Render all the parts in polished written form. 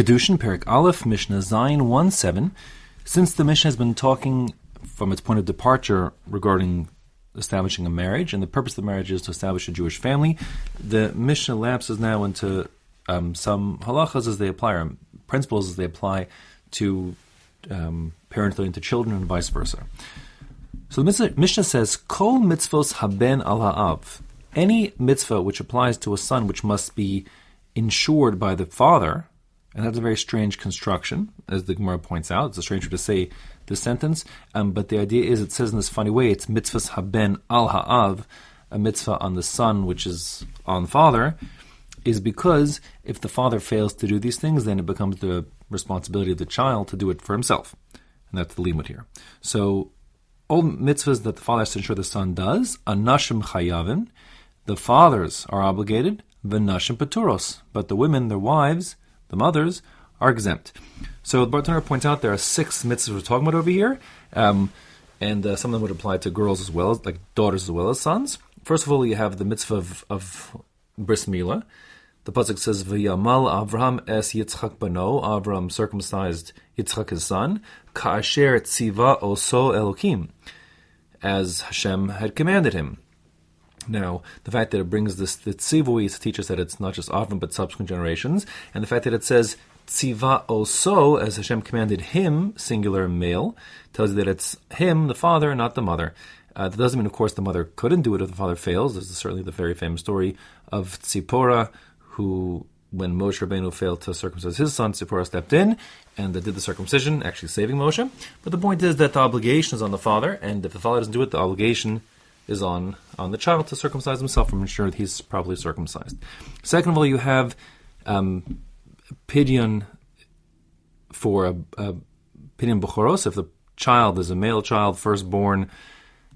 Kedushin, Perek Aleph, Mishnah Zayin 1:7. Since the Mishnah has been talking from its point of departure regarding establishing a marriage, and the purpose of the marriage is to establish a Jewish family, the Mishnah lapses now into some halachas as they apply, or principles as they apply to parents relating to children and vice versa. So the Mishnah says, Kol mitzvos haben al ha'av. Any mitzvah which applies to a son which must be insured by the father. And that's a very strange construction, as the Gemara points out. It's a strange way to say this sentence, but the idea is, it says in this funny way, it's mitzvahs haben al ha'av, a mitzvah on the son, which is on the father, is because if the father fails to do these things, then it becomes the responsibility of the child to do it for himself. And that's the limud here. So all mitzvahs that the father has to ensure the son does, anashim chayavin, the fathers are obligated, v'nashim paturos, but the women, their wives, the mothers, are exempt. So the Bartender points out there are six mitzvahs we're talking about over here, and some of them would apply to girls as well, like daughters as well as sons. First of all, you have the mitzvah of Bris Mila. The Pasuk says, V'yamal Avraham es Yitzhak bano, Avram circumcised Yitzchak his son, ka'asher tziva oso Elokim, as Hashem had commanded him. Now, the fact that it brings this tziva to teach us that it's not just Avram but subsequent generations, and the fact that it says tziva oso as Hashem commanded him, singular male, tells you that it's him, the father, not the mother. That doesn't mean, of course, the mother couldn't do it if the father fails. This is certainly the very famous story of Tzipora, who, when Moshe Rabbeinu failed to circumcise his son, Tzipora stepped in and did the circumcision, actually saving Moshe. But the point is that the obligation is on the father, and if the father doesn't do it, the obligation is on the child to circumcise himself and ensure that he's properly circumcised. Second of all, you have Pidion for a Pidion Bukhoros. If the child is a male child, firstborn,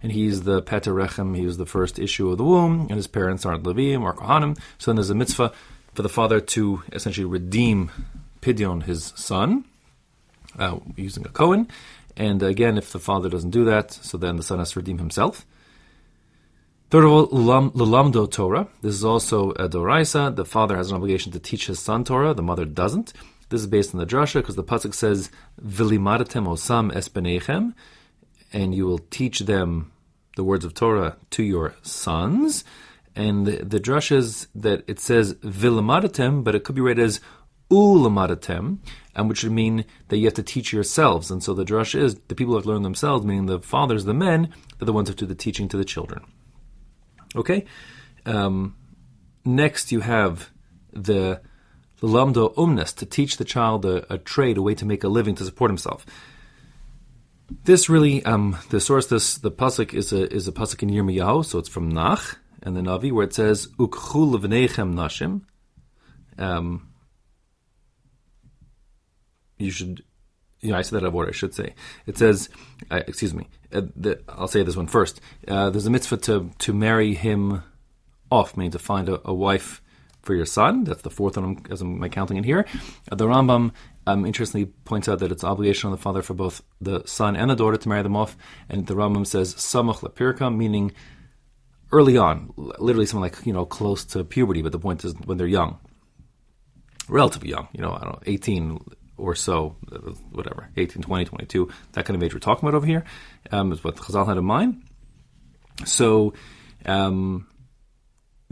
and he's the Peta Rechem, he was the first issue of the womb, and his parents aren't Levim or Kohanim, so then there's a mitzvah for the father to essentially redeem Pidion, his son, using a Kohen. And again, if the father doesn't do that, so then the son has to redeem himself. Third of all, L'lamdo Torah. This is also a Doraisa. The father has an obligation to teach his son Torah. The mother doesn't. This is based on the drasha because the Pasuk says, V'limadtem osam es benechem, and you will teach them the words of Torah to your sons. And the drasha is that it says V'limadtem, but it could be read as Ulimadtem, and which would mean that you have to teach yourselves. And so the drasha is the people have to learn themselves, meaning the fathers, the men, they're the ones who do the teaching to the children. Okay. Next, you have the L'lamdo Umnes, to teach the child a trade, a way to make a living to support himself. This really, the pasuk is a pasuk in Yirmiyahu, so it's from Nach and the Navi, where it says Ukchu levnechem nashim. I said that out of order, I should say. It says, I'll say this one first. There's a mitzvah to marry him off, meaning to find a wife for your son. That's the fourth one, as I'm counting it here. The Rambam, interestingly, points out that it's obligation on the father for both the son and the daughter to marry them off. And the Rambam says, Samach lepirka, meaning early on, literally something like, close to puberty, but the point is when they're young, relatively young, 18, or so, whatever, 18, 20, 22, that kind of age we're talking about over here, is what Chazal had in mind. So the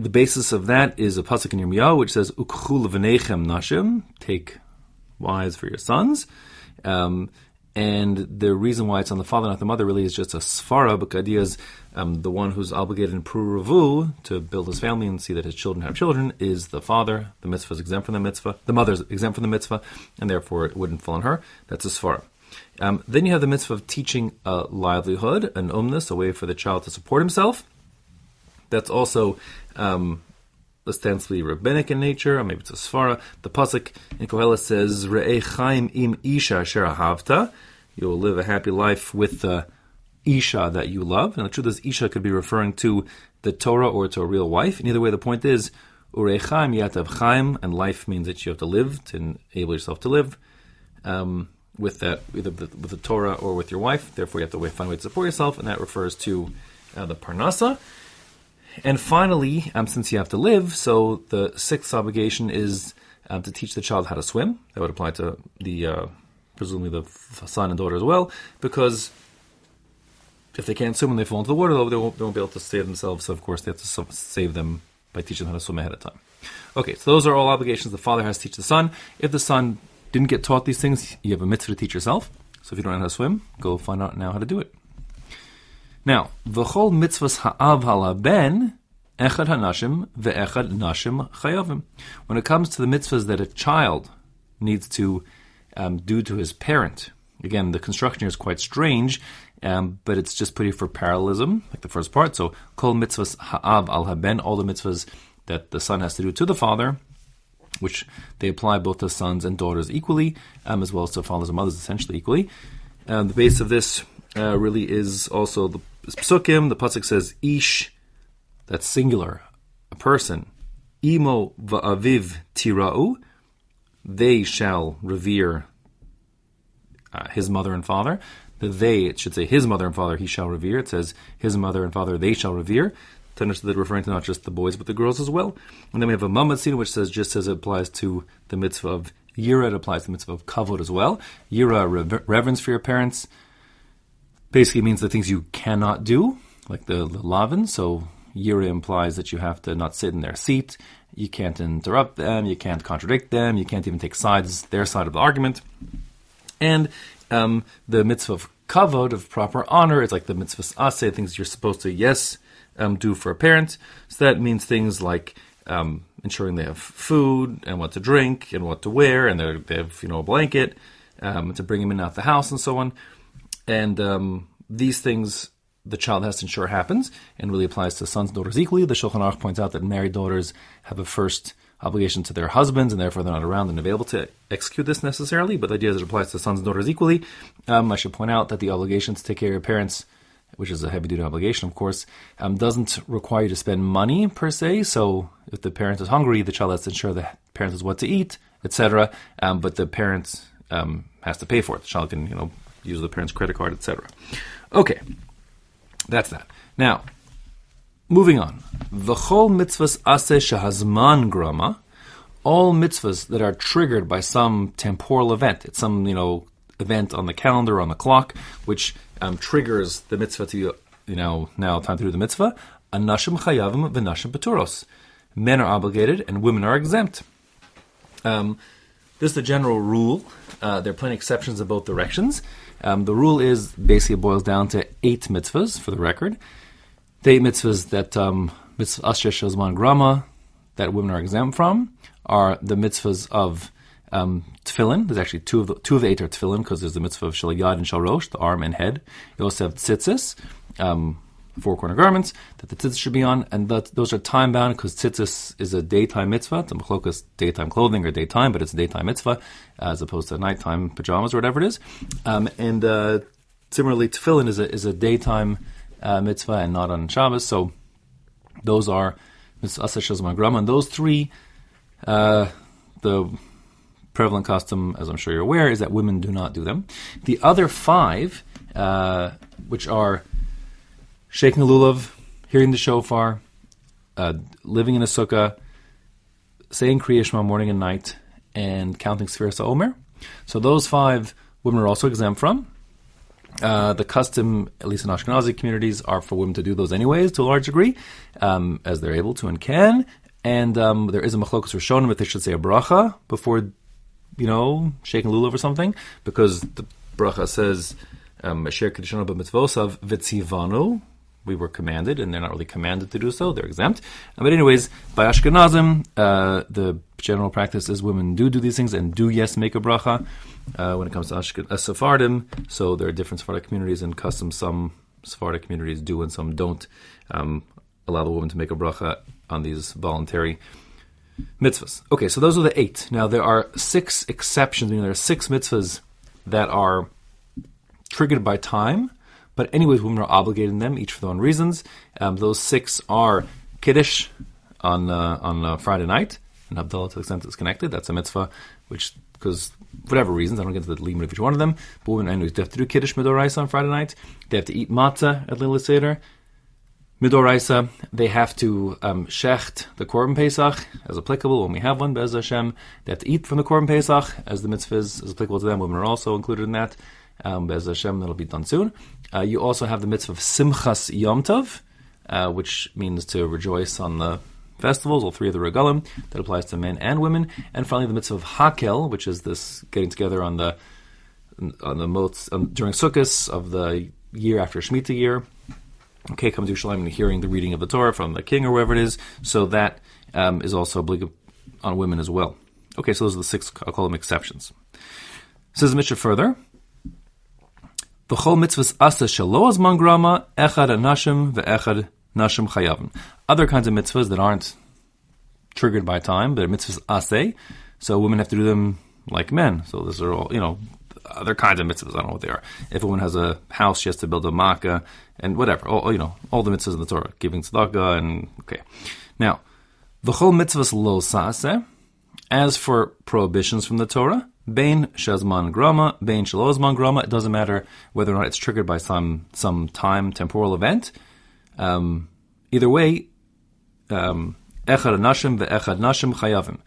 basis of that is a pasuk in Yirmiyahu, which says, Ukchu levnechem nashim, take wives for your sons. And the reason why it's on the father, not the mother, really is just a sfarah, because the idea is the one who's obligated in pru-revu to build his family and see that his children have children is the father. The mitzvah is exempt from the mitzvah. The mother is exempt from the mitzvah, and therefore it wouldn't fall on her. That's a sfarah. Then you have the mitzvah of teaching a livelihood, an umnus, a way for the child to support himself. That's also ostensibly rabbinic in nature, or maybe it's a sfarah. The pasuk in Kohelet says, "Re'ei chaim im Isha asher ahavta." You will live a happy life with the Isha that you love. And the truth is, Isha could be referring to the Torah or to a real wife. And either way, the point is, "Urei chaim yatav chaim," and life means that you have to live to enable yourself to live with that, either with the Torah or with your wife. Therefore, you have to find a way to support yourself, and that refers to the parnasa. And finally, since you have to live, so the sixth obligation is to teach the child how to swim. That would apply to the presumably the son and daughter as well, because if they can't swim when they fall into the water, they won't be able to save themselves. So of course, they have to save them by teaching them how to swim ahead of time. Okay, so those are all obligations the father has to teach the son. If the son didn't get taught these things, you have a mitzvah to teach yourself. So if you don't know how to swim, go find out now how to do it. Now, v'chol mitzvos ha'av halaben echad hanashim ve'echad nashim chayavim. When it comes to the mitzvahs that a child needs to do to his parent, again, the construction here is quite strange, but it's just put here for parallelism, like the first part. So, kol mitzvos ha'av al ha'ben, all the mitzvahs that the son has to do to the father, which they apply both to sons and daughters equally, as well as to fathers and mothers essentially equally. The base of this really is also the psukim. The pasuk says, ish, that's singular, a person, imo va'aviv tira'u, they shall revere his mother and father. It should say his mother and father he shall revere. It says his mother and father they shall revere. To understand that referring to not just the boys but the girls as well. And then we have a mamatzin, which says just as it applies to the mitzvah of Yira, it applies to the mitzvah of kavod as well. Yira, reverence for your parents, basically means the things you cannot do, like the lavin. So Yira implies that you have to not sit in their seat, you can't interrupt them, you can't contradict them, you can't even take sides, their side of the argument. And the mitzvah of kavod, of proper honor, it's like the mitzvahs aseh, things you're supposed to, yes, do for a parent. So that means things like ensuring they have food and what to drink and what to wear, and they have a blanket to bring him in and out the house and so on. And these things the child has to ensure happens, and really applies to sons and daughters equally. The Shulchan Aruch points out that married daughters have a first obligation to their husbands, and therefore they're not around and available to execute this necessarily. But the idea is it applies to sons and daughters equally. I should point out that the obligation to take care of your parents, which is a heavy-duty obligation, of course, doesn't require you to spend money, per se. So if the parent is hungry, the child has to ensure the parent has what to eat, etc. But the parent has to pay for it. The child can, use the parent's credit card, etc. Okay, that's that. Now, moving on. V'chol mitzvahs aseh shehazman grama, all mitzvahs that are triggered by some temporal event. It's some, event on the calendar, on the clock, which triggers the mitzvah to, now time to do the mitzvah. Anashim chayavim v'nashim paturos. Men are obligated and women are exempt. This is the general rule. There are plenty of exceptions in both directions. The rule is basically boils down to 8 mitzvahs, for the record. The 8 mitzvahs that mitzvah asher shazman grama, that women are exempt from, are the mitzvahs of tefillin. There's actually two of the 8 are tefillin, because there's the mitzvah of shel yad and shel rosh, the arm and head. You also have tzitzis, four corner garments that the tzitzis should be on, and those are time bound because tzitzis is a daytime mitzvah. It's a machlokas, daytime clothing or daytime, but it's a daytime mitzvah as opposed to nighttime pajamas or whatever it is. And similarly, tefillin is a daytime mitzvah and not on Shabbos. So those are mitzvah aseh shazman grama, and those three, the prevalent custom, as I'm sure you're aware, is that women do not do them. The other 5, which are shaking lulav, hearing the shofar, living in a sukkah, saying kriya shema morning and night, and counting sfarah omer. So those 5 women are also exempt from. The custom, at least in Ashkenazi communities, are for women to do those anyways, to a large degree, as they're able to and can. And there is a machlokas rishonim if they should say a bracha before, shaking lulav or something, because the bracha says, Kedushin b'mitzvosav v'tzivanu, we were commanded, and they're not really commanded to do so, they're exempt. But anyways, by Ashkenazim, the general practice is women do these things and do, yes, make a bracha when it comes to Sephardim. So there are different Sephardic communities and customs. Some Sephardic communities do and some don't allow the woman to make a bracha on these voluntary mitzvahs. Okay, so those are the 8. Now, there are 6 exceptions. There are 6 mitzvahs that are triggered by time, but anyways, women are obligated in them, each for their own reasons. Those 6 are Kiddush on Friday night, and Abdullah to the extent it's connected. That's a mitzvah, which, because whatever reasons, I don't get to the limit of each one of them, but women anyways, they have to do Kiddush Doraisa on Friday night. They have to eat matzah at Lil Seder. Midoraisa, they have to shecht the Korban Pesach, as applicable, when we have one, Bez Hashem. They have to eat from the Korban Pesach, as the mitzvah is applicable to them. Women are also included in that. Bez Hashem, that'll be done soon. You also have the mitzvah of Simchas Yom Tov, which means to rejoice on the festivals, all three of the regalim. That applies to men and women. And finally, the mitzvah of Hakel, which is this getting together during Sukkot of the year after Shemitah year. Okay, comes to Yerushalayim and hearing the reading of the Torah from the king or wherever it is. So that is also obligatory on women as well. Okay, so those are the six, I'll call them exceptions. Says the Mishnah further, V'chol mitzvos aseh shelo azman grama, echad anashim ve'echad nashim chayavin. Other kinds of mitzvahs that aren't triggered by time, but mitzvahs aseh, so women have to do them like men. So these are all, other kinds of mitzvahs, I don't know what they are. If a woman has a house, she has to build a makkah and whatever. All the mitzvahs in the Torah, giving tzedakah and okay. Now, v'chol mitzvahs lo sa'aseh. As for prohibitions from the Torah, bein shazman grama, bein shelo zman grama. It doesn't matter whether or not it's triggered by some time temporal event. Either way, echad nashim ve'echad nashim chayavim.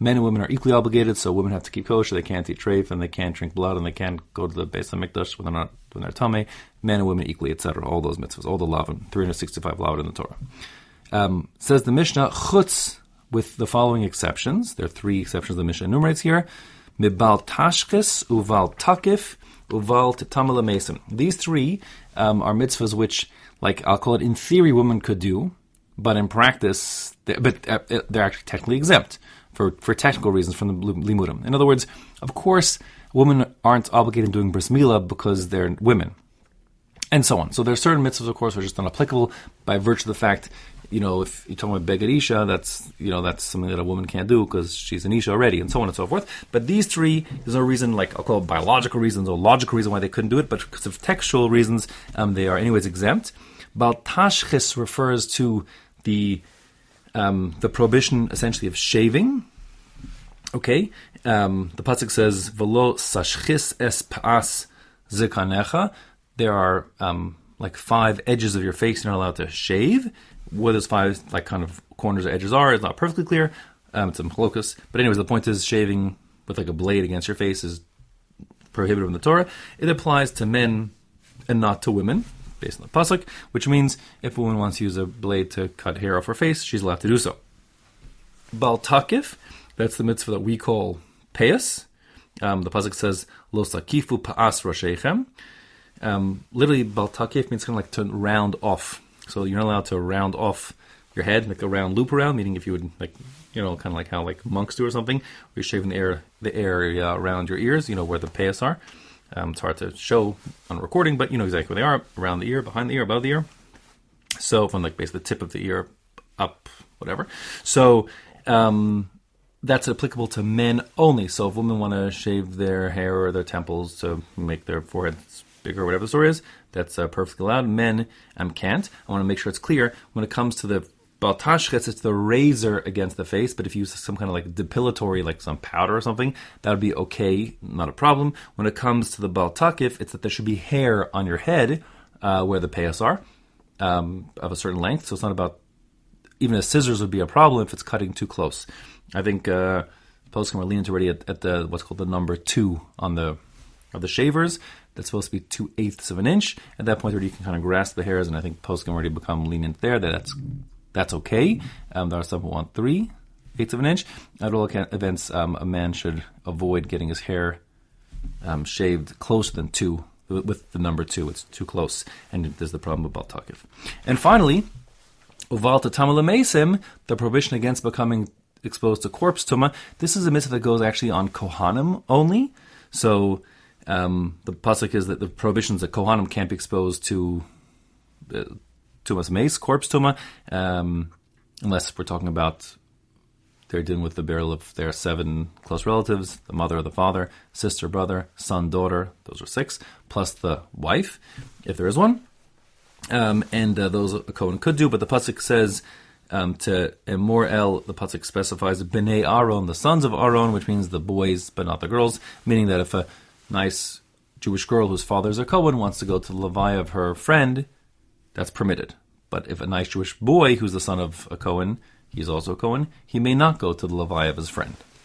Men and women are equally obligated, so women have to keep kosher. They can't eat treif, and they can't drink blood, and they can't go to the Beis HaMikdash when they're not doing their tummy. Men and women equally, etc. All those mitzvahs, all the lavin, 365 lavin in the Torah. Says the Mishnah, chutz, with the following exceptions. There are three exceptions the Mishnah enumerates here. Mibal tashkis, uval takif, uval tetamel mason. These three are mitzvahs which, like I'll call it, in theory, women could do, but in practice, they're actually technically exempt. For technical reasons from the limudim. In other words, of course, women aren't obligated to doing bris milah because they're women, and so on. So there are certain mitzvahs, of course, which are just not applicable by virtue of the fact, if you're talking about beged Isha, that's something that a woman can't do because she's an Isha already, and so on and so forth. But these three, there's no reason, like I'll call it biological reasons or logical reason why they couldn't do it, but because of textual reasons, they are anyways exempt. Bal tashchis refers to the prohibition, essentially, of shaving. Okay? The Pasuk says, V'lo sashchis es pa'as zikanecha. There are, five edges of your face you're not allowed to shave. What those five, corners or edges are, it's not perfectly clear. It's a machlokus. But anyways, the point is, shaving with, a blade against your face is prohibited in the Torah. It applies to men and not to women, based on the pasuk, which means if a woman wants to use a blade to cut hair off her face, she's allowed to do so. Bal takif, that's the mitzvah that we call payas. The pasuk says lo sakifu pa'as rosheichem. Literally, bal takif means to round off. So you're not allowed to round off your head, make a round loop around, meaning if you would how monks do or something, where you're shaving the area around your ears, where the payas are. It's hard to show on recording, but you know exactly where they are, around the ear, behind the ear, above the ear. So from basically the tip of the ear up, whatever. So that's applicable to men only. So if women want to shave their hair or their temples to make their foreheads bigger or whatever the story is, that's perfectly allowed. Men can't. I want to make sure it's clear. When it comes to the bal tashchis, it's the razor against the face, but if you use some kind of depilatory, some powder or something, that would be okay, not a problem. When it comes to the bal takif, it's that there should be hair on your head where the payas are of a certain length, so it's not about, even a scissors would be a problem if it's cutting too close. I think poskim are leaning already at the what's called the number 2 on the of the shavers. That's supposed to be 2/8 of an inch. At that point, already you can grasp the hairs, and I think poskim already become lenient there. That's okay. There are some who want 3/8 of an inch. At all events, a man should avoid getting his hair shaved closer than 2, with the number 2. It's too close, and there's the problem with bal takif. And finally, uval tetamel meisim, the prohibition against becoming exposed to corpse tumah. This is a mitzvah that goes actually on Kohanim only. So the pasuk is that the prohibitions that Kohanim can't be exposed to tumas mace, corpse tuma, unless we're talking about they're dealing with the burial of their 7 close relatives, the mother or the father, sister, brother, son, daughter, those are 6, plus the wife, if there is one. And those a Kohen could do, but the pasuk says to Emor El, the pasuk specifies B'nei Aaron, the sons of Aaron, which means the boys but not the girls, meaning that if a nice Jewish girl whose father is a Kohen wants to go to the levaya of her friend, that's permitted. But if a nice Jewish boy who's the son of a Kohen, he's also a Kohen, he may not go to the Levi of his friend.